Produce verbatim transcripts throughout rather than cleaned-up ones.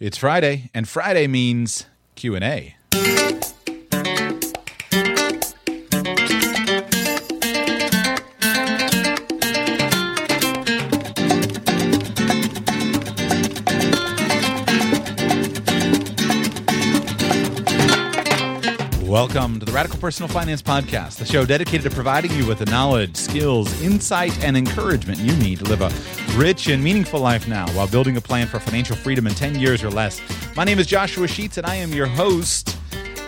It's Friday, and Friday means Q and A. Welcome to the Radical Personal Finance Podcast, the show dedicated to providing you with the knowledge, skills, insight, and encouragement you need to live a rich and meaningful life now while building a plan for financial freedom in ten years or less. My name is Joshua Sheets, and I am your host.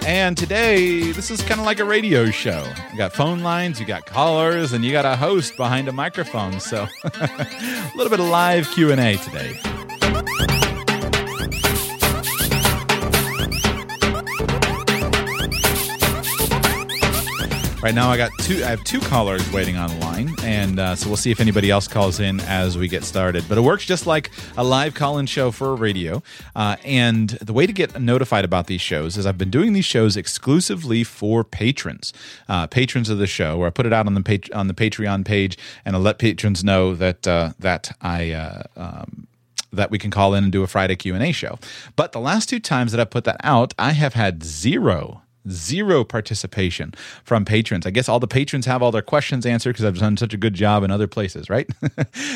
And today, this is kind of like a radio show. You got phone lines, you got callers, and you got a host behind a microphone. So a little bit of live Q and A today. Right now, I got two. I have two callers waiting on the line, and uh, so we'll see if anybody else calls in as we get started. But it works just like a live call-in show for radio, uh, and the way to get notified about these shows is I've been doing these shows exclusively for patrons, uh, patrons of the show, where I put it out on the pat- on the Patreon page, and I let patrons know that uh, that I. Uh, um, that we can call in and do a Friday Q and A show. But the last two times that I put that out, I have had zero. Zero participation from patrons. I guess all the patrons have all their questions answered because I've done such a good job in other places, right?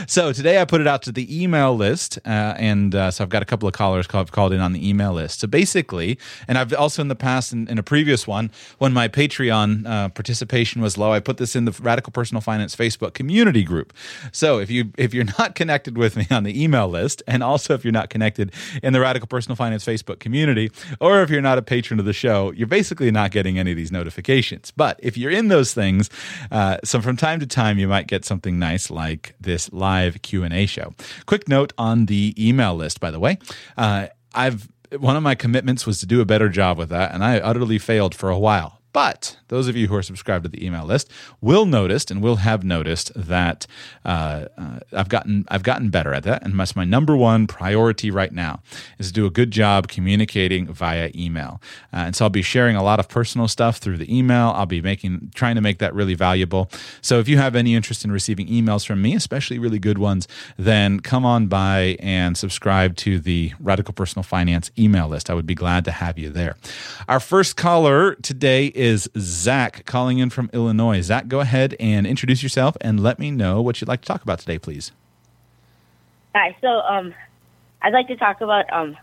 So today I put it out to the email list, uh, and uh, so I've got a couple of callers call, called in on the email list. So basically, and I've also in the past, in, in a previous one, when my Patreon uh, participation was low, I put this in the Radical Personal Finance Facebook community group. So if you if you're not connected with me on the email list, and also if you're not connected in the Radical Personal Finance Facebook community, or if you're not a patron of the show, you're basically not getting any of these notifications. But if you're in those things, uh, so from time to time, you might get something nice like this live Q and A show. Quick note on the email list, by the way. Uh, I've one of my commitments was to do a better job with that, and I utterly failed for a while. But those of you who are subscribed to the email list will notice, and will have noticed that uh, uh, I've gotten I've gotten better at that, and that's my number one priority right now is to do a good job communicating via email. Uh, and so I'll be sharing a lot of personal stuff through the email. I'll be making trying to make that really valuable. So if you have any interest in receiving emails from me, especially really good ones, then come on by and subscribe to the Radical Personal Finance email list. I would be glad to have you there. Our first caller today is. is Zach calling in from Illinois. Zach, go ahead and introduce yourself and let me know what you'd like to talk about today, please. Hi. So um, I'd like to talk about um,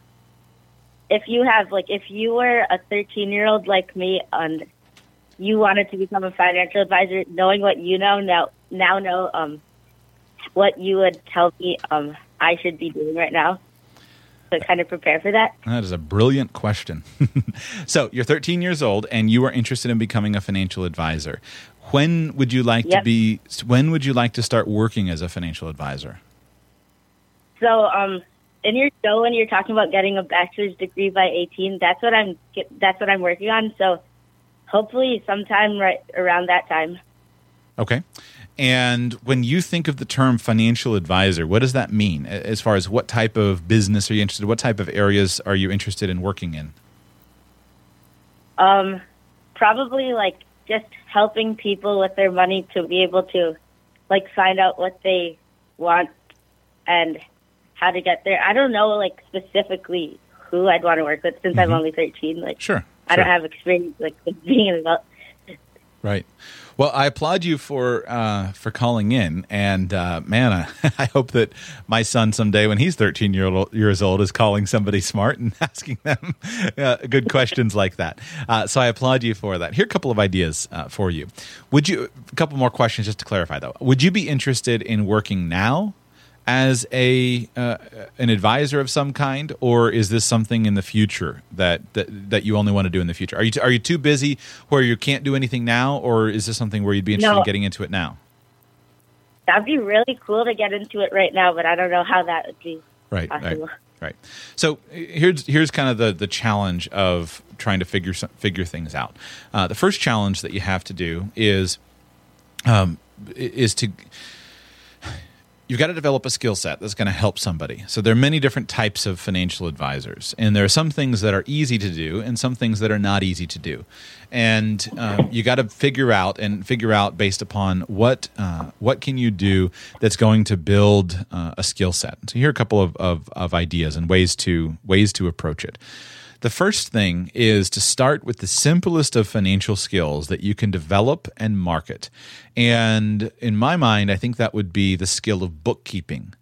if you have, like, if you were a thirteen-year-old like me and you wanted to become a financial advisor, knowing what you know now, now know um, what you would tell me um, I should be doing right now. To kind of prepare for that? That is a brilliant question. So you're thirteen years old and you are interested in becoming a financial advisor. When would you like yep. to be, when would you like to start working as a financial advisor? So um, in your show, when you're talking about getting a bachelor's degree by eighteen, that's what I'm, that's what I'm working on. So hopefully sometime right around that time. Okay. And when you think of the term financial advisor, what does that mean as far as what type of business are you interested in? What type of areas are you interested in working in? Um, probably like just helping people with their money to be able to like find out what they want and how to get there. I don't know like specifically who I'd want to work with since mm-hmm. I'm only thirteen. Like, sure, I sure. don't have experience like with being an adult. Right. Well, I applaud you for uh, for calling in, and uh, man, I, I hope that my son someday, when he's thirteen year old, years old, is calling somebody smart and asking them uh, good questions like that. Uh, so I applaud you for that. Here are a couple of ideas uh, for you. Would you? A couple more questions just to clarify, though. Would you be interested in working now as a uh, an advisor of some kind, or is this something in the future that, that that you only want to do in the future? Are you t- are you too busy where you can't do anything now, or is this something where you'd be interested no. in getting into it now? That'd be really cool to get into it right now, but I don't know how that would be right, possible. Right. Right. So here's here's kind of the, the challenge of trying to figure some, figure things out. Uh, the first challenge that you have to do is um, is to you've got to develop a skill set that's going to help somebody. So there are many different types of financial advisors, and there are some things that are easy to do and some things that are not easy to do. And um, you got to figure out and figure out based upon what uh, what can you do that's going to build uh, a skill set. So here are a couple of, of of ideas and ways to ways to approach it. The first thing is to start with the simplest of financial skills that you can develop and market. And in my mind, I think that would be the skill of bookkeeping.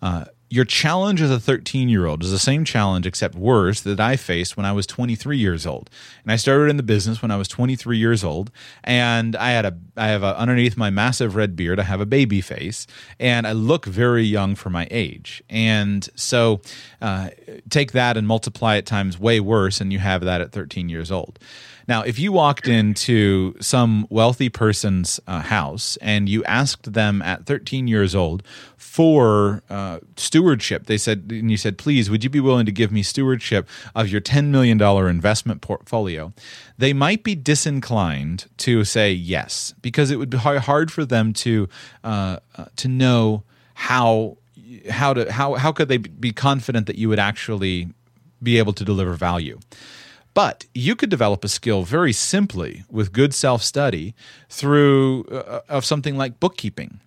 Uh, your challenge as a thirteen-year-old is the same challenge, except worse, that I faced when I was twenty-three years old. And I started in the business when I was twenty-three years old. And I had a, I have a, underneath my massive red beard, I have a baby face, and I look very young for my age. And so, uh, take that and multiply it times way worse, and you have that at thirteen years old. Now, if you walked into some wealthy person's uh, house and you asked them at thirteen years old for uh, stewardship, they said, and you said, "Please, would you be willing to give me stewardship of your ten million dollars investment portfolio?" They might be disinclined to say yes, because it would be hard for them to uh, to know how how to how how could they be confident that you would actually be able to deliver value. But you could develop a skill very simply with good self-study through uh, of something like bookkeeping.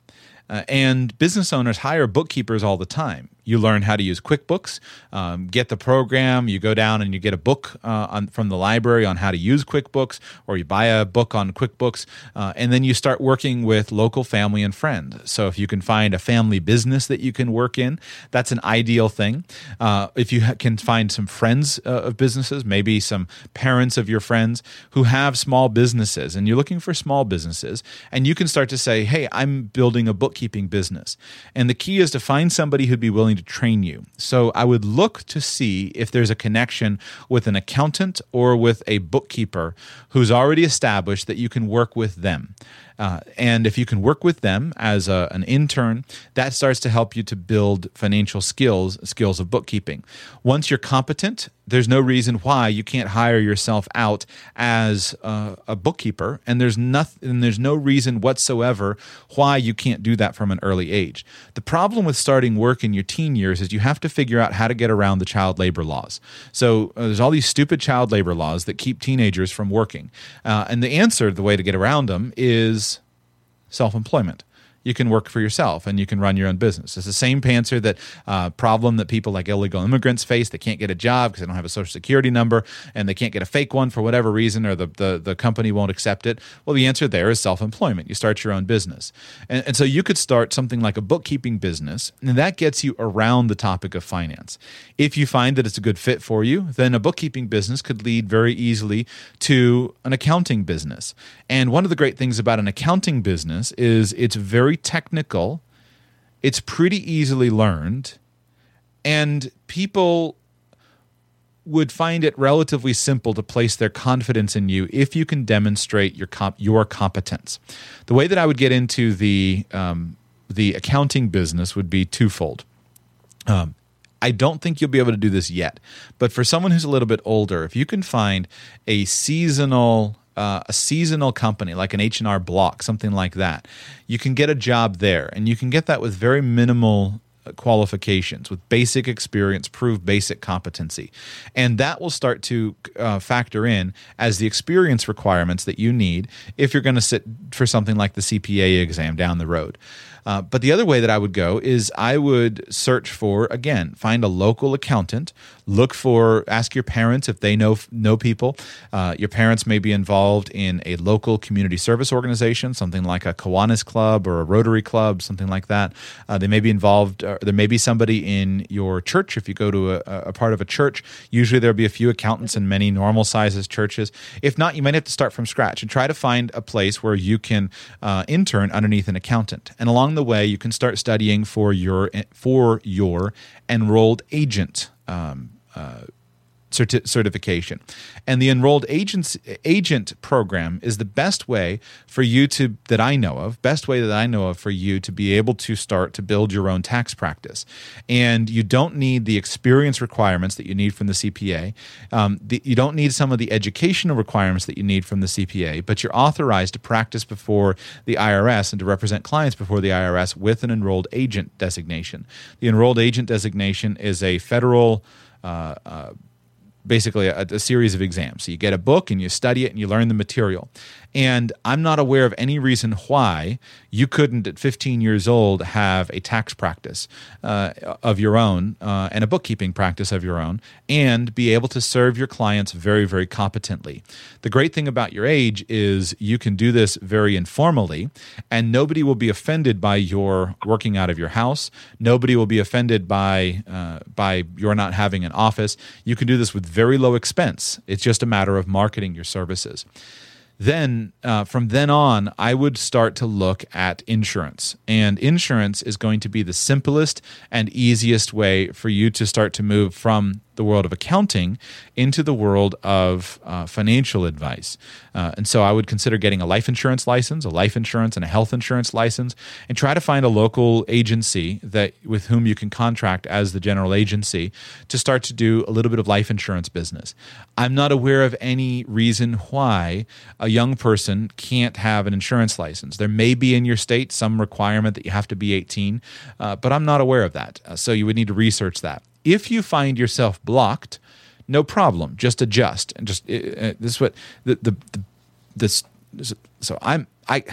Uh, and business owners hire bookkeepers all the time. You learn how to use QuickBooks, um, get the program, you go down and you get a book uh, on, from the library on how to use QuickBooks, or you buy a book on QuickBooks, uh, and then you start working with local family and friends. So if you can find a family business that you can work in, that's an ideal thing. Uh, if you ha- can find some friends uh, of businesses, maybe some parents of your friends who have small businesses, and you're looking for small businesses, and you can start to say, "Hey, I'm building a bookkeeping business." And the key is to find somebody who'd be willing to train you. So I would look to see if there's a connection with an accountant or with a bookkeeper who's already established that you can work with them. Uh, and if you can work with them as a, an intern, that starts to help you to build financial skills, skills of bookkeeping. Once you're competent, there's no reason why you can't hire yourself out as a, a bookkeeper, and there's nothing, and there's no reason whatsoever why you can't do that from an early age. The problem with starting work in your teen years is you have to figure out how to get around the child labor laws. So uh, there's all these stupid child labor laws that keep teenagers from working, uh, and the answer, the way to get around them, is self-employment. You can work for yourself and you can run your own business. It's the same answer that uh, problem that people like illegal immigrants face. They can't get a job because they don't have a social security number, and they can't get a fake one for whatever reason, or the, the, the company won't accept it. Well, the answer there is self-employment. You start your own business. And, and so you could start something like a bookkeeping business, and that gets you around the topic of finance. If you find that it's a good fit for you, then a bookkeeping business could lead very easily to an accounting business. And one of the great things about an accounting business is it's very technical, it's pretty easily learned, and people would find it relatively simple to place their confidence in you if you can demonstrate your comp- your competence. The way that I would get into the um, the accounting business would be twofold. Um, I don't think you'll be able to do this yet, but for someone who's a little bit older, if you can find a seasonal Uh, a seasonal company like an H and R Block, something like that, you can get a job there, and you can get that with very minimal qualifications, with basic experience, prove basic competency. And that will start to uh, factor in as the experience requirements that you need if you're going to sit for something like the C P A exam down the road. Uh, but the other way that I would go is I would search for, again, find a local accountant, look for, ask your parents if they know know people. Uh, your parents may be involved in a local community service organization, something like a Kiwanis Club or a Rotary Club, something like that. Uh, they may be involved, or there may be somebody in your church. If you go to a, a part of a church, usually there'll be a few accountants in many normal sizes churches. If not, you might have to start from scratch and try to find a place where you can uh, intern underneath an accountant. And along the way, you can start studying for your for your enrolled agent um, uh, certi- certification. And the enrolled agents, agent program is the best way for you to, that I know of, best way that I know of for you to be able to start to build your own tax practice. And you don't need the experience requirements that you need from the C P A. Um, the, you don't need some of the educational requirements that you need from the C P A, but you're authorized to practice before the I R S and to represent clients before the I R S with an enrolled agent designation. The enrolled agent designation is a federal, uh, uh, basically a, a series of exams. So you get a book and you study it and you learn the material. And I'm not aware of any reason why you couldn't at fifteen years old have a tax practice uh, of your own uh, and a bookkeeping practice of your own and be able to serve your clients very, very competently. The great thing about your age is you can do this very informally, and nobody will be offended by your working out of your house. Nobody will be offended by, uh, by your not having an office. You can do this with very low expense. It's just a matter of marketing your services. Then uh, from then on, I would start to look at insurance. And insurance is going to be the simplest and easiest way for you to start to move from the world of accounting into the world of uh, financial advice. Uh, and so I would consider getting a life insurance license, a life insurance and a health insurance license, and try to find a local agency that with whom you can contract as the general agency to start to do a little bit of life insurance business. I'm not aware of any reason why a young person can't have an insurance license. There may be in your state some requirement that you have to be eighteen, uh, but I'm not aware of that. Uh, so you would need to research that. If you find yourself blocked, no problem. Just adjust and just. Uh, this is what the the, the this, this. So I'm I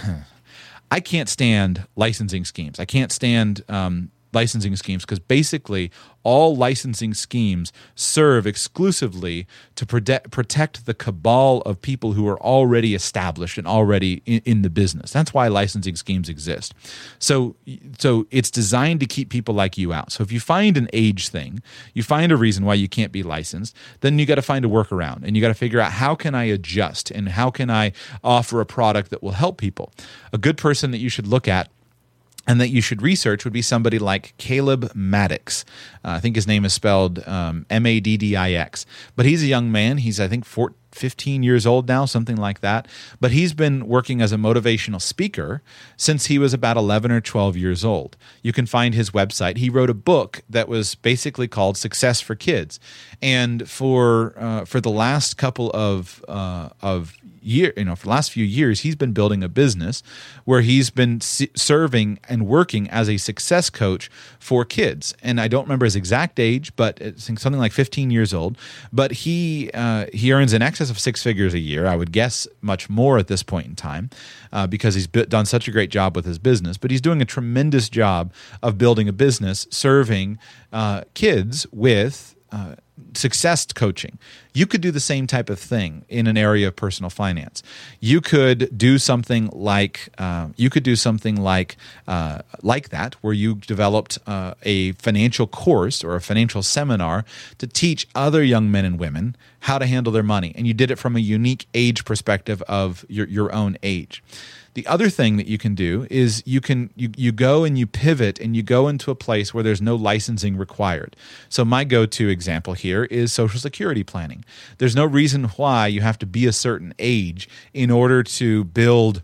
I can't stand licensing schemes. I can't stand um, licensing schemes because basically all licensing schemes serve exclusively to prote- protect the cabal of people who are already established and already in, in the business. That's why licensing schemes exist. So, so it's designed to keep people like you out. So if you find an age thing, you find a reason why you can't be licensed, then you got to find a workaround and you got to figure out how can I adjust and how can I offer a product that will help people. A good person that you should look at and that you should research would be somebody like Caleb Maddix. Uh, I think his name is spelled um, M A D D I X. But he's a young man. He's, I think, fourteen, fifteen years old now, something like that. But he's been working as a motivational speaker since he was about eleven or twelve years old. You can find his website. He wrote a book that was basically called Success for Kids. And for uh, for the last couple of uh, of year, you know, for the last few years, he's been building a business where he's been s- serving and working as a success coach for kids. And I don't remember his exact age, but it's something like fifteen years old. But he uh, he earns in excess of six figures a year. I would guess much more at this point in time uh, because he's b- done such a great job with his business. But he's doing a tremendous job of building a business serving uh, kids with uh, success coaching. You could do the same type of thing in an area of personal finance. You could do something like um, you could do something like uh, like that, where you developed uh, a financial course or a financial seminar to teach other young men and women how to handle their money, and you did it from a unique age perspective of your your own age. The other thing that you can do is you can you you go and you pivot and you go into a place where there's no licensing required. So my go-to example here is Social Security planning. There's no reason why you have to be a certain age in order to build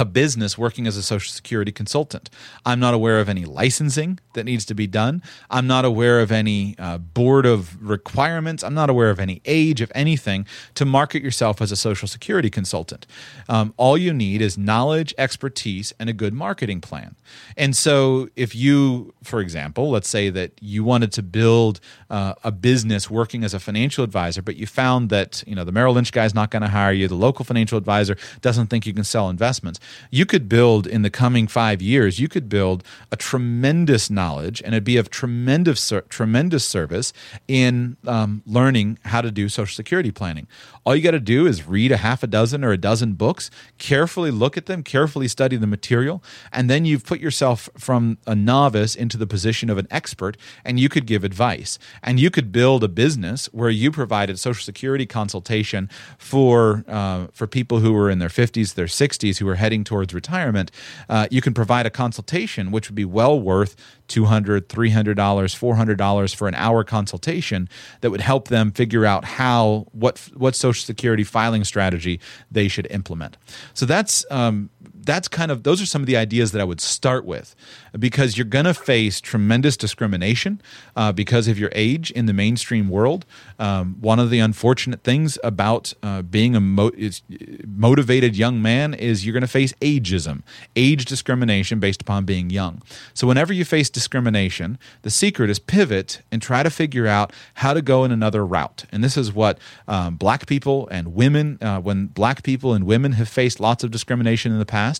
a business working as a Social Security consultant. I'm not aware of any licensing that needs to be done. I'm not aware of any uh, board of requirements. I'm not aware of any age of anything to market yourself as a Social Security consultant. Um, all you need is knowledge, expertise, and a good marketing plan. And so if you, for example, let's say that you wanted to build uh, a business working as a financial advisor, but you found that you know the Merrill Lynch guy is not going to hire you, the local financial advisor doesn't think you can sell investments, you could build in the coming five years, you could build a tremendous knowledge and it'd be of tremendous, tremendous service in um, learning how to do Social Security planning. All you got to do is read a half a dozen or a dozen books, carefully look at them, carefully study the material, and then you've put yourself from a novice into the position of an expert and you could give advice. And you could build a business where you provided Social Security consultation for, uh, for people who were in their fifties, their sixties, who were heading heading towards retirement, uh, you can provide a consultation, which would be well worth two hundred dollars, three hundred dollars, four hundred dollars for an hour consultation that would help them figure out how, what what Social Security filing strategy they should implement. So that's um, that's kind of, those are some of the ideas that I would start with, because you're going to face tremendous discrimination uh, because of your age in the mainstream world. Um, one of the unfortunate things about uh, being a mo- motivated young man is you're going to face ageism, age discrimination based upon being young. So whenever you face discrimination, the secret is pivot and try to figure out how to go in another route. And this is what um, black people and women, uh, when black people and women have faced lots of discrimination in the past,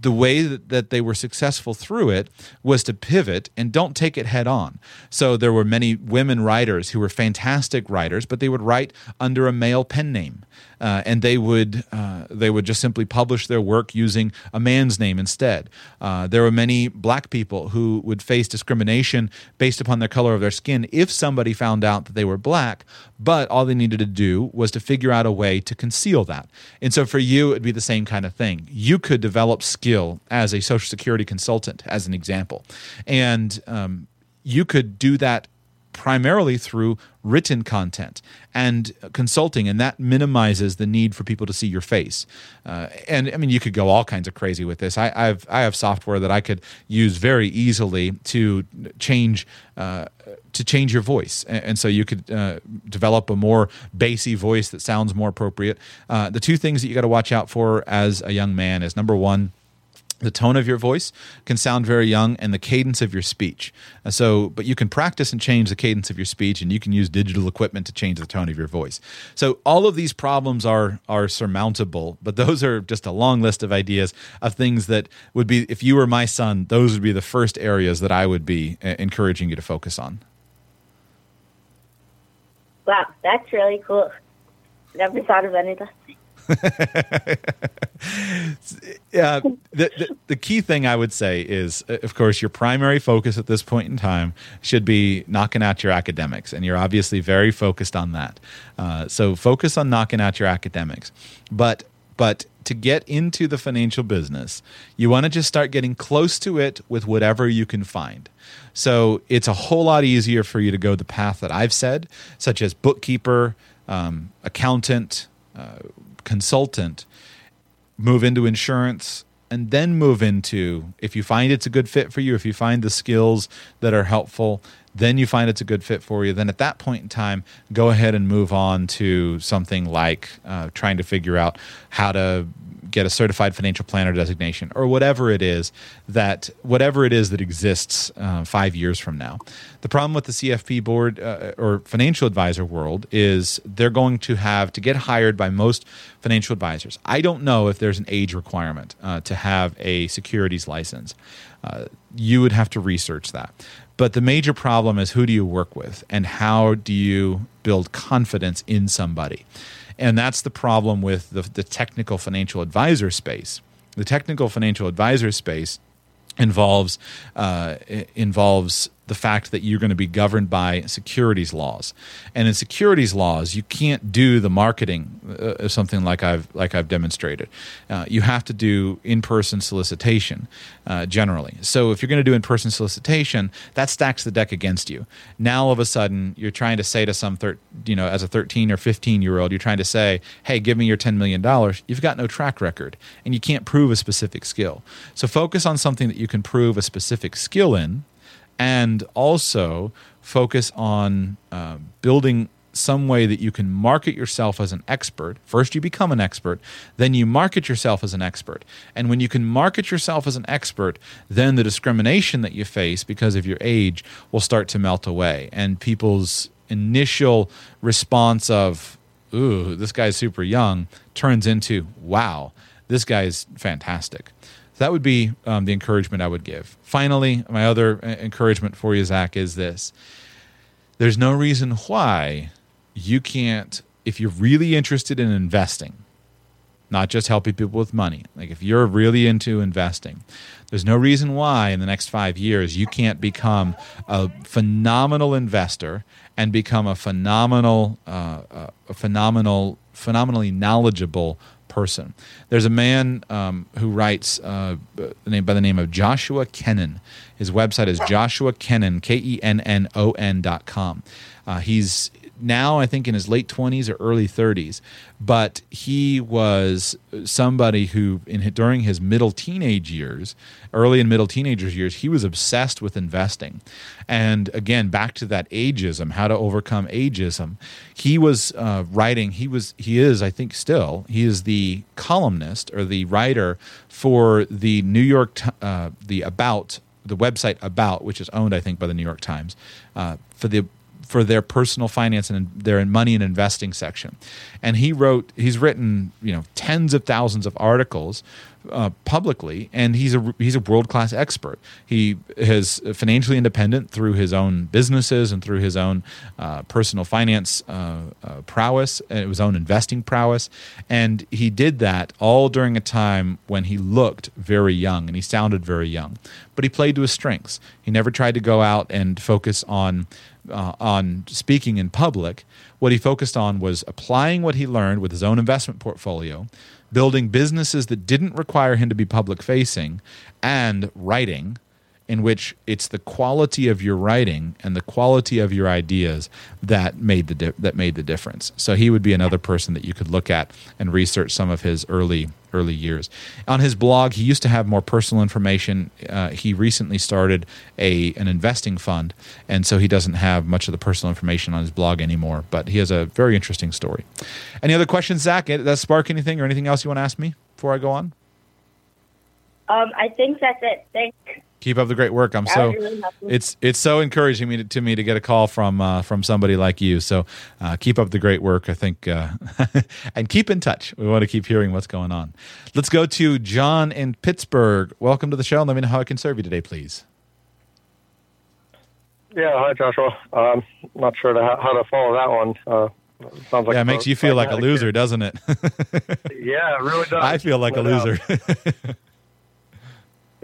the way that, that they were successful through it was to pivot and don't take it head on. So there were many women writers who were fantastic writers, but they would write under a male pen name. Uh, and they would uh, they would just simply publish their work using a man's name instead. Uh, there were many black people who would face discrimination based upon the color of their skin if somebody found out that they were black, but all they needed to do was to figure out a way to conceal that. And so for you, it'd be the same kind of thing. You could develop skill as a Social Security consultant, as an example. And um, you could do that primarily through written content and consulting, and that minimizes the need for people to see your face. Uh, and I mean, you could go all kinds of crazy with this. I, I've I have software that I could use very easily to change uh, to change your voice, and, and so you could uh, develop a more bassy voice that sounds more appropriate. Uh, the two things that you got to watch out for as a young man is, number one, the tone of your voice can sound very young, and the cadence of your speech. So, but you can practice and change the cadence of your speech, and you can use digital equipment to change the tone of your voice. So all of these problems are are surmountable, but those are just a long list of ideas of things that would be, if you were my son, those would be the first areas that I would be encouraging you to focus on. Wow, that's really cool. Never thought of anything. uh, the, the, the key thing I would say is, of course, your primary focus at this point in time should be knocking out your academics, and you're obviously very focused on that. Uh, so focus on knocking out your academics. But but to get into the financial business, you want to just start getting close to it with whatever you can find. So it's a whole lot easier for you to go the path that I've said, such as bookkeeper, um, accountant, uh, consultant, move into insurance, and then move into, if you find it's a good fit for you, if you find the skills that are helpful, then you find it's a good fit for you, then at that point in time, go ahead and move on to something like uh, trying to figure out how to get a certified financial planner designation, or whatever it is that whatever it is that exists uh, five years from now. The problem with the C F P board uh, or financial advisor world is they're going to have to get hired by most financial advisors. I don't know if there's an age requirement uh, to have a securities license. Uh, you would have to research that. But the major problem is, who do you work with, and how do you build confidence in somebody? And that's the problem with the, the technical financial advisor space. The technical financial advisor space involves uh, involves the fact that you're going to be governed by securities laws, and in securities laws, you can't do the marketing of something like I've like I've demonstrated. Uh, you have to do in-person solicitation uh, generally. So if you're going to do in-person solicitation, that stacks the deck against you. Now all of a sudden, you're trying to say to some thir- you know as a thirteen or fifteen year old, you're trying to say, "Hey, give me your ten million dollars." You've got no track record, and you can't prove a specific skill. So focus on something that you can prove a specific skill in. And also focus on uh, building some way that you can market yourself as an expert. First you become an expert, then you market yourself as an expert. And when you can market yourself as an expert, then the discrimination that you face because of your age will start to melt away. And people's initial response of, ooh, this guy's super young, turns into, wow, this guy's fantastic. That would be um, the encouragement I would give. Finally, my other encouragement for you, Zach, is this. There's no reason why you can't, if you're really interested in investing, not just helping people with money. Like if you're really into investing, there's no reason why in the next five years you can't become a phenomenal investor and become a phenomenal, uh, a phenomenal, phenomenally knowledgeable person. There's a man um, who writes uh, by the name of Joshua Kennon. His website is Joshua Kennon, K E N N O N dot com. Uh, he's now, I think, in his late twenties or early thirties, but he was somebody who, in, during his middle teenage years, early and middle teenagers years, he was obsessed with investing. And again, back to that ageism, how to overcome ageism. He was uh, writing. He was. He is, I think, still. He is the columnist or the writer for the New York, uh, the About, the website About, which is owned, I think, by the New York Times, uh, for the. for their personal finance and their money and investing section. And he wrote, he's written, you know, tens of thousands of articles uh, publicly, and he's a, he's a world-class expert. He is financially independent through his own businesses and through his own uh, personal finance uh, uh, prowess, and his own investing prowess. And he did that all during a time when he looked very young and he sounded very young, but he played to his strengths. He never tried to go out and focus on Uh, on speaking in public. What he focused on was applying what he learned with his own investment portfolio, building businesses that didn't require him to be public-facing, and writing, in which it's the quality of your writing and the quality of your ideas that made the di- that made the difference. So he would be another person that you could look at and research some of his early early years. On his blog, he used to have more personal information. Uh, he recently started a an investing fund, and so he doesn't have much of the personal information on his blog anymore, but he has a very interesting story. Any other questions, Zach? Did that spark anything or anything else you want to ask me before I go on? Um, I think that's it. Thanks. Keep up the great work. I'm so it's it's so encouraging me to, to me to get a call from uh, from somebody like you. So uh, keep up the great work. I think uh, and keep in touch. We want to keep hearing what's going on. Let's go to John in Pittsburgh. Welcome to the show. And let me know how I can serve you today, please. Yeah, hi Joshua. Um, not sure to ha- how to follow that one. Uh, sounds like yeah, it makes a, you feel like a loser, kid. Doesn't it? Yeah, it really does. I feel like no a loser.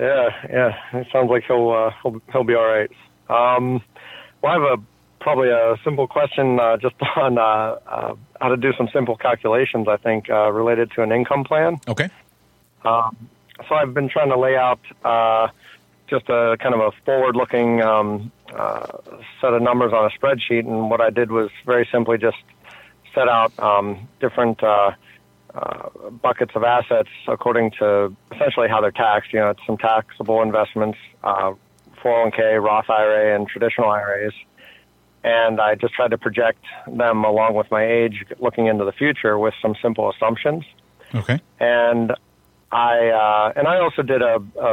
Yeah, yeah. It sounds like he'll uh, he'll, he'll be all right. Um, well, I have a probably a simple question uh, just on uh, uh, how to do some simple calculations. I think uh, related to an income plan. Okay. Uh, so I've been trying to lay out uh, just a kind of a forward-looking um, uh, set of numbers on a spreadsheet, and what I did was very simply just set out um, different. Uh, Uh, buckets of assets according to essentially how they're taxed. You know, it's some taxable investments, uh, four oh one k, Roth I R A, and traditional I R As. And I just tried to project them along with my age, looking into the future with some simple assumptions. Okay. And I uh, and I also did a, a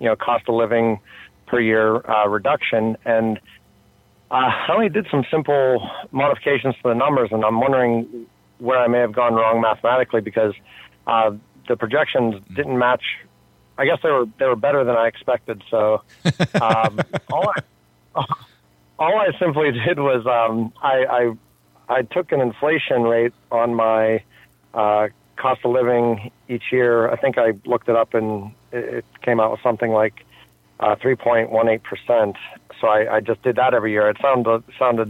you know cost of living per year uh, reduction, and I only did some simple modifications to the numbers, and I'm wondering where I may have gone wrong mathematically, because uh, the projections didn't match. I guess they were they were better than I expected. So um, all I all I simply did was um, I, I I took an inflation rate on my uh, cost of living each year. I think I looked it up and it came out with something like uh, three point one eight percent. So I, I just did that every year. It sounded sounded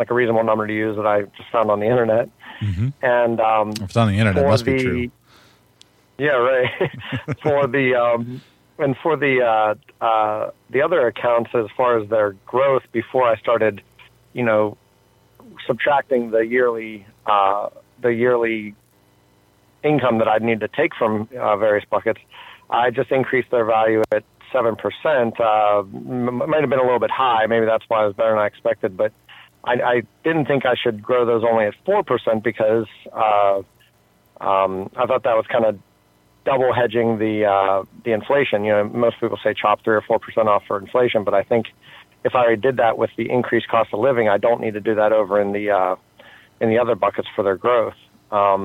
like a reasonable number to use that I just found on the internet. Mm-hmm. And um, if it's on the internet, it must the, be true. Yeah, right. for the um, and for the uh, uh, the other accounts, as far as their growth, before I started, you know, subtracting the yearly uh, the yearly income that I'd need to take from uh, various buckets, I just increased their value at seven percent. Uh, m- might have been a little bit high. Maybe that's why it was better than I expected, but. I, I didn't think I should grow those only at four percent because uh, um, I thought that was kind of double hedging the uh, the inflation. You know, most people say chop three or four percent off for inflation, but I think if I already did that with the increased cost of living, I don't need to do that over in the uh, in the other buckets for their growth. Um,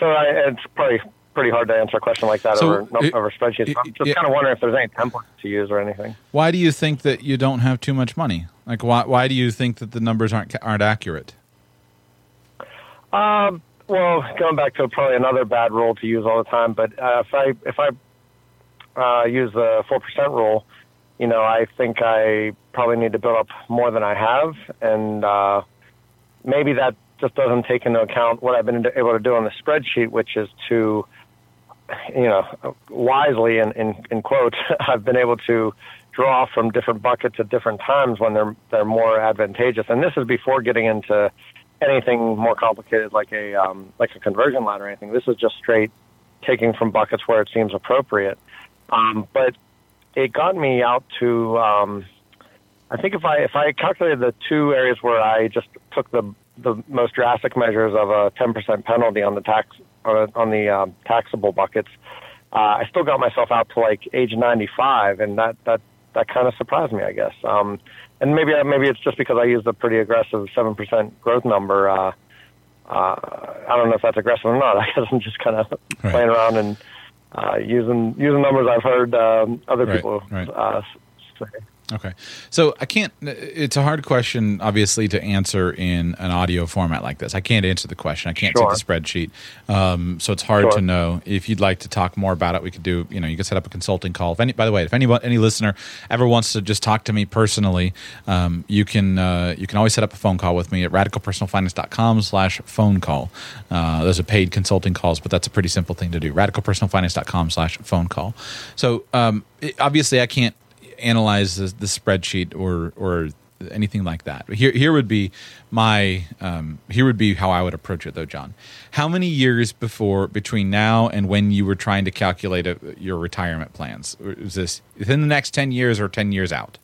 so I, it's probably pretty hard to answer a question like that so over, it, over spreadsheets. It, I'm just it, kind of wondering if there's any templates to use or anything. Why do you think that you don't have too much money? Like, why why do you think that the numbers aren't aren't accurate? Um, Well, going back to probably another bad rule to use all the time, but uh, if I if I uh, use the four percent rule, you know, I think I probably need to build up more than I have, and uh, maybe that just doesn't take into account what I've been able to do on the spreadsheet, which is to, you know, wisely, in, in, in quotes, I've been able to draw from different buckets at different times when they're they're more advantageous. And this is before getting into anything more complicated like a um, like a conversion ladder or anything. This is just straight taking from buckets where it seems appropriate. Um, but it got me out to, um, I think if I if I calculated the two areas where I just took the the most drastic measures of a ten percent penalty on the tax on, on the um, taxable buckets, uh, I still got myself out to like age ninety-five, and that that that kind of surprised me, I guess. Um, and maybe maybe it's just because I used a pretty aggressive seven percent growth number. Uh, uh, I don't know if that's aggressive or not. I guess I'm just kind of right. playing around and uh, using using numbers I've heard um, other right. people right. Uh, say. Okay. So I can't, it's a hard question, obviously, to answer in an audio format like this. I can't answer the question. I can't sure. see the spreadsheet. Um, so it's hard sure. to know. If you'd like to talk more about it, we could do, you know, you could set up a consulting call. If any, by the way, if any, any listener ever wants to just talk to me personally, um, you can, uh, you can always set up a phone call with me at radicalpersonalfinance.com slash phone call. Uh, those are paid consulting calls, but that's a pretty simple thing to do. radicalpersonalfinance.com slash phone call. So, um, it, obviously I can't analyze the, the spreadsheet or or anything like that. Here here would be my um, here would be how I would approach it, though, John. How many years before between now and when you were trying to calculate a, your retirement plans? Is this within the next ten years or ten years out?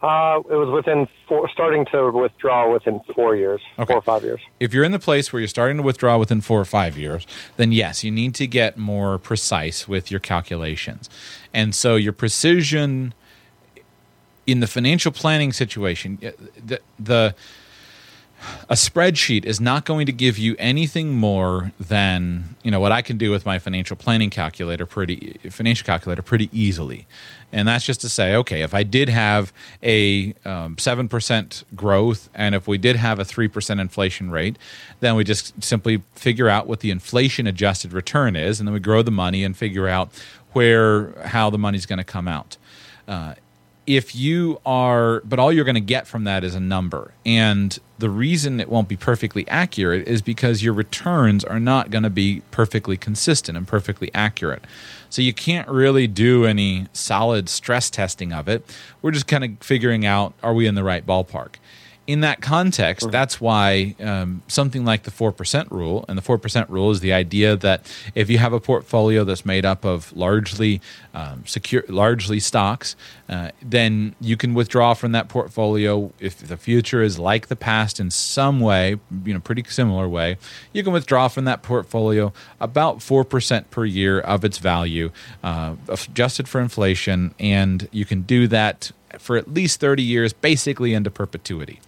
Uh, it was within four, starting to withdraw within four years, okay. four or five years. If you're in the place where you're starting to withdraw within four or five years, then yes, you need to get more precise with your calculations. And so your precision in the financial planning situation, the, the a spreadsheet is not going to give you anything more than, you know, what I can do with my financial planning calculator, pretty financial calculator, pretty easily. And that's just to say, okay, if I did have a um, seven percent growth and if we did have a three percent inflation rate, then we just simply figure out what the inflation-adjusted return is, and then we grow the money and figure out where how the money's going to come out. Uh, if you are – but all you're going to get from that is a number. And the reason it won't be perfectly accurate is because your returns are not going to be perfectly consistent and perfectly accurate. So you can't really do any solid stress testing of it. We're just kind of figuring out, are we in the right ballpark? In that context, sure. that's why um, something like the four percent rule, and the four percent rule is the idea that if you have a portfolio that's made up of largely um, secure, largely stocks, uh, then you can withdraw from that portfolio if the future is like the past in some way, you know, pretty similar way. You can withdraw from that portfolio about four percent per year of its value, uh, adjusted for inflation, and you can do that for at least thirty years, basically into perpetuity.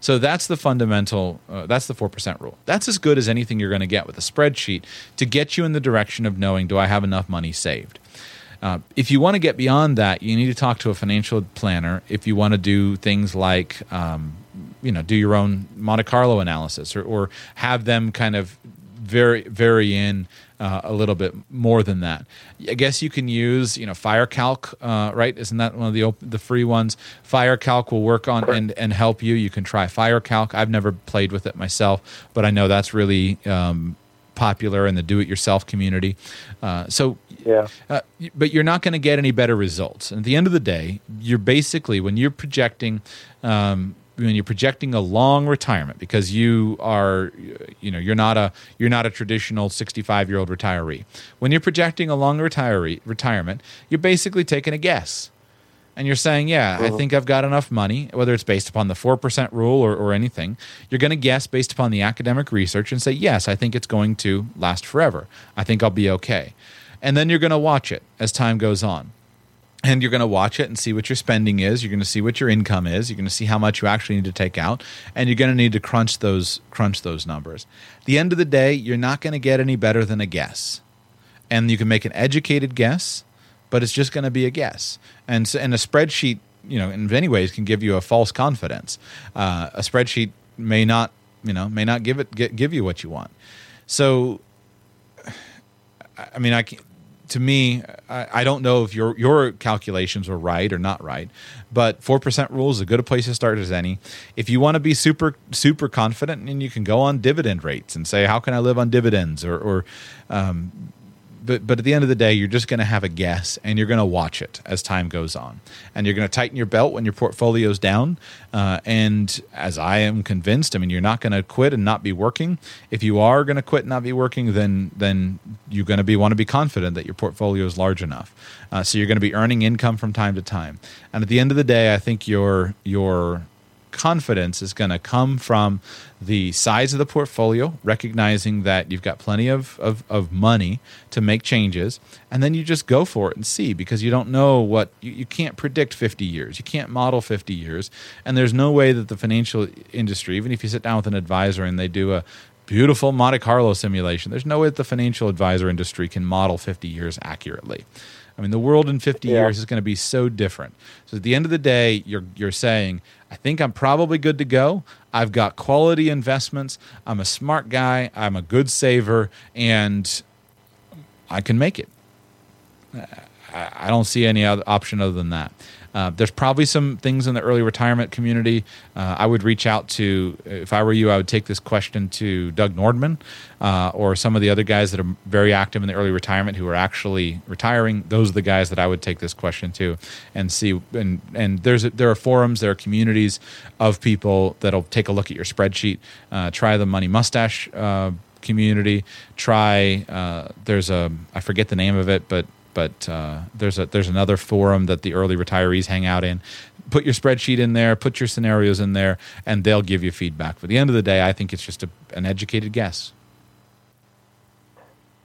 So that's the fundamental, uh, that's the four percent rule. That's as good as anything you're going to get with a spreadsheet to get you in the direction of knowing, do I have enough money saved? Uh, if you want to get beyond that, you need to talk to a financial planner. If you want to do things like, um, you know, do your own Monte Carlo analysis or, or have them kind of vary, vary in Uh, a little bit more than that. I guess you can use, you know, FireCalc, uh, right? Isn't that one of the op- the free ones? FireCalc will work on and, and help you. You can try FireCalc. I've never played with it myself, but I know that's really um, popular in the do-it-yourself community. Uh, so, yeah. Uh, but you're not going to get any better results. And at the end of the day, you're basically, when you're projecting um, when you're projecting a long retirement, because you are, you know, you're not a you're not a traditional sixty-five-year-old retiree. When you're projecting a long retiree retirement, you're basically taking a guess, and you're saying, "Yeah, I think I've got enough money." Whether it's based upon the four percent rule or, or anything, you're going to guess based upon the academic research and say, "Yes, I think it's going to last forever. I think I'll be okay." And then you're going to watch it as time goes on. And you're going to watch it and see what your spending is. You're going to see what your income is. You're going to see how much you actually need to take out. And you're going to need to crunch those crunch those numbers. At the end of the day, you're not going to get any better than a guess. And you can make an educated guess, but it's just going to be a guess. And so, and a spreadsheet, you know, in many ways can give you a false confidence. Uh, a spreadsheet may not you know, may not give it get, give you what you want. So, I mean, I can't, to me, I, I don't know if your your calculations were right or not right, but four percent rule is as good a place to start as any. If you want to be super super confident, and you can go on dividend rates and say, how can I live on dividends? Or, or um, but but at the end of the day, you're just going to have a guess, and you're going to watch it as time goes on, and you're going to tighten your belt when your portfolio's down. Uh, and as I am convinced, I mean, you're not going to quit and not be working. If you are going to quit and not be working, then then you're going to be want to be confident that your portfolio is large enough. Uh, so you're going to be earning income from time to time. And at the end of the day, I think your your confidence is going to come from the size of the portfolio, recognizing that you've got plenty of, of, of money to make changes, and then you just go for it and see, because you don't know what you, you can't predict fifty years. You can't model fifty years, and there's no way that the financial industry, even if you sit down with an advisor and they do a beautiful Monte Carlo simulation, there's no way that the financial advisor industry can model fifty years accurately. I mean, the world in fifty yeah. years is going to be so different. So at the end of the day, you're you're saying, I think I'm probably good to go. I've got quality investments. I'm a smart guy. I'm a good saver, and I can make it. I don't see any other option other than that. Uh, there's probably some things in the early retirement community. Uh, I would reach out to, if I were you, I would take this question to Doug Nordman uh, or some of the other guys that are very active in the early retirement who are actually retiring. Those are the guys that I would take this question to and see. And and there's there are forums, there are communities of people that'll take a look at your spreadsheet. Uh, try the Money Mustache uh, community. Try uh, there's a I forget the name of it, but. But uh, there's a there's another forum that the early retirees hang out in. Put your spreadsheet in there, put your scenarios in there, and they'll give you feedback. But at the end of the day, I think it's just a, an educated guess.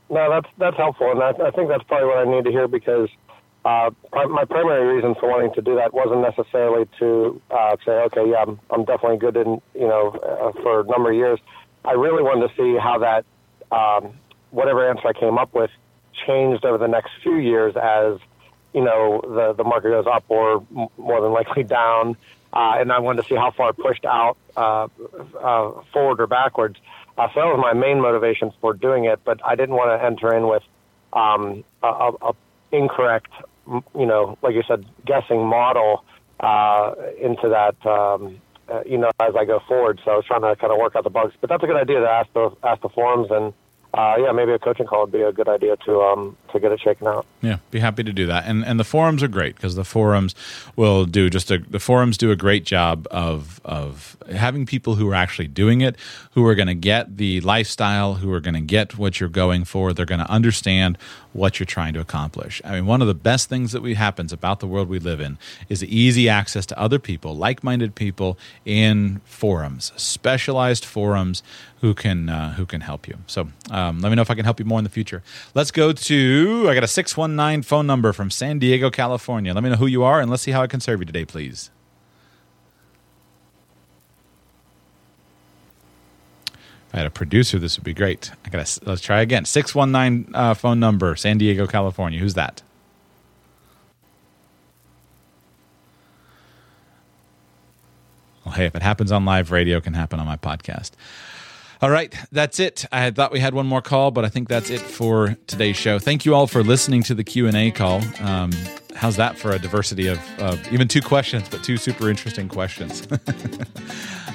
No, that's that's helpful, and I, I think that's probably what I need to hear, because uh, my primary reason for wanting to do that wasn't necessarily to uh, say, okay, yeah, I'm, I'm definitely good in you know uh, for a number of years. I really wanted to see how that um, whatever answer I came up with changed over the next few years as, you know, the, the market goes up or m- more than likely down. Uh, and I wanted to see how far it pushed out uh, uh, forward or backwards. Uh, so that was my main motivation for doing it, but I didn't want to enter in with um, a, a, a incorrect, you know, like you said, guessing model uh, into that, um, uh, you know, as I go forward. So I was trying to kind of work out the bugs. But that's a good idea to ask the, ask the forums and Uh, yeah, maybe a coaching call would be a good idea to um, to get it shaken out. Yeah, be happy to do that. And and the forums are great, because the forums will do just a the forums do a great job of of having people who are actually doing it, who are going to get the lifestyle, who are going to get what you're going for. They're going to understand what you're trying to accomplish. I mean, one of the best things that we happens about the world we live in is the easy access to other people, like-minded people in forums, specialized forums who can uh, who can help you. So um, let me know if I can help you more in the future. Let's go to, I got a six one nine phone number from San Diego, California. Let me know who you are, and let's see how I can serve you today, please. I had a producer, this would be great. I gotta, let's try again. six one nine uh, phone number, San Diego, California. Who's that? Well, hey, if it happens on live radio, it can happen on my podcast. All right, that's it. I had thought we had one more call, but I think that's it for today's show. Thank you all for listening to the Q and A call. Um, how's that for a diversity of, of even two questions, but two super interesting questions?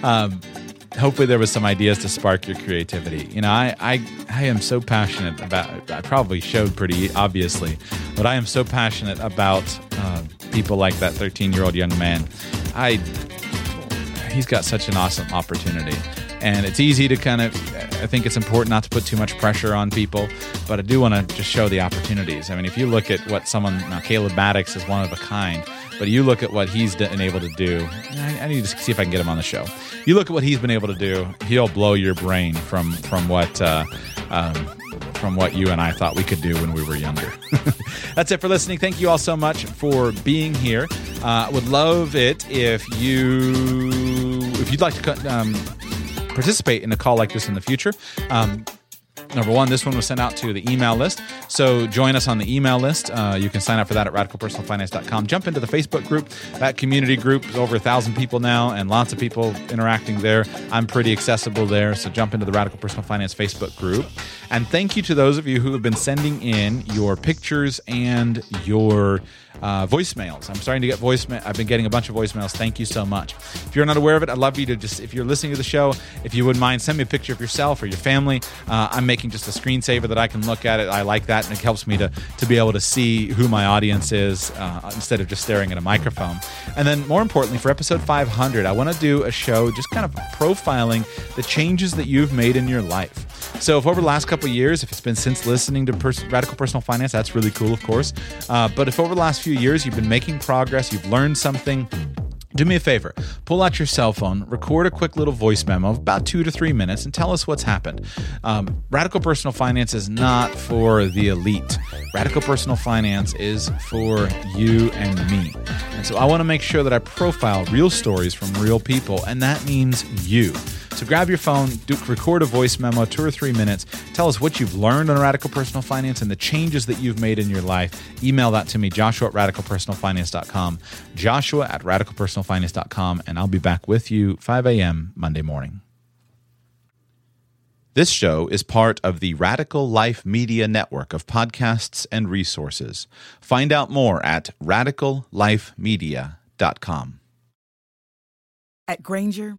um, Hopefully there was some ideas to spark your creativity. You know, I, I I am so passionate about, I probably showed pretty obviously, but I am so passionate about uh, people like that thirteen-year-old young man. I he's got such an awesome opportunity. And it's easy to kind of, I think it's important not to put too much pressure on people, but I do want to just show the opportunities. I mean, if you look at what someone, now Caleb Maddix is one of a kind, but you look at what he's been able to do, I, I need to see if I can get him on the show. You look at what he's been able to do, he'll blow your brain from, from what, uh, um, from what you and I thought we could do when we were younger. That's it for listening. Thank you all so much for being here. I uh, would love it if you, if you'd like to, um, participate in a call like this in the future. Um, number one, this one was sent out to the email list. So join us on the email list. Uh, you can sign up for that at radical personal finance dot com. Jump into the Facebook group. That community group is over a thousand people now, and lots of people interacting there. I'm pretty accessible there, so jump into the Radical Personal Finance Facebook group. And thank you to those of you who have been sending in your pictures and your uh, voicemails. I'm starting to get voicemail. I've been getting a bunch of voicemails. Thank you so much. If you're not aware of it, I'd love you to just, if you're listening to the show, if you wouldn't mind, send me a picture of yourself or your family. Uh, I'm making just a screensaver that I can look at it. I like that, and it helps me to, to be able to see who my audience is uh, instead of just staring at a microphone. And then more importantly, for episode five hundred, I want to do a show just kind of profiling the changes that you've made in your life. So if over the last couple of years, if it's been since listening to pers- Radical Personal Finance, that's really cool, of course. Uh, but if over the last few years you've been making progress, you've learned something, do me a favor, pull out your cell phone, record a quick little voice memo of about two to three minutes and tell us what's happened. Um, Radical Personal Finance is not for the elite. Radical Personal Finance is for you and me. And so I want to make sure that I profile real stories from real people, and that means you. So grab your phone, do, record a voice memo, two or three minutes. Tell us what you've learned on Radical Personal Finance and the changes that you've made in your life. Email that to me, Joshua at radical personal finance dot com, Joshua at radical personal finance dot com, and I'll be back with you five a.m. Monday morning. This show is part of the Radical Life Media Network of podcasts and resources. Find out more at radical life media dot com. At Granger,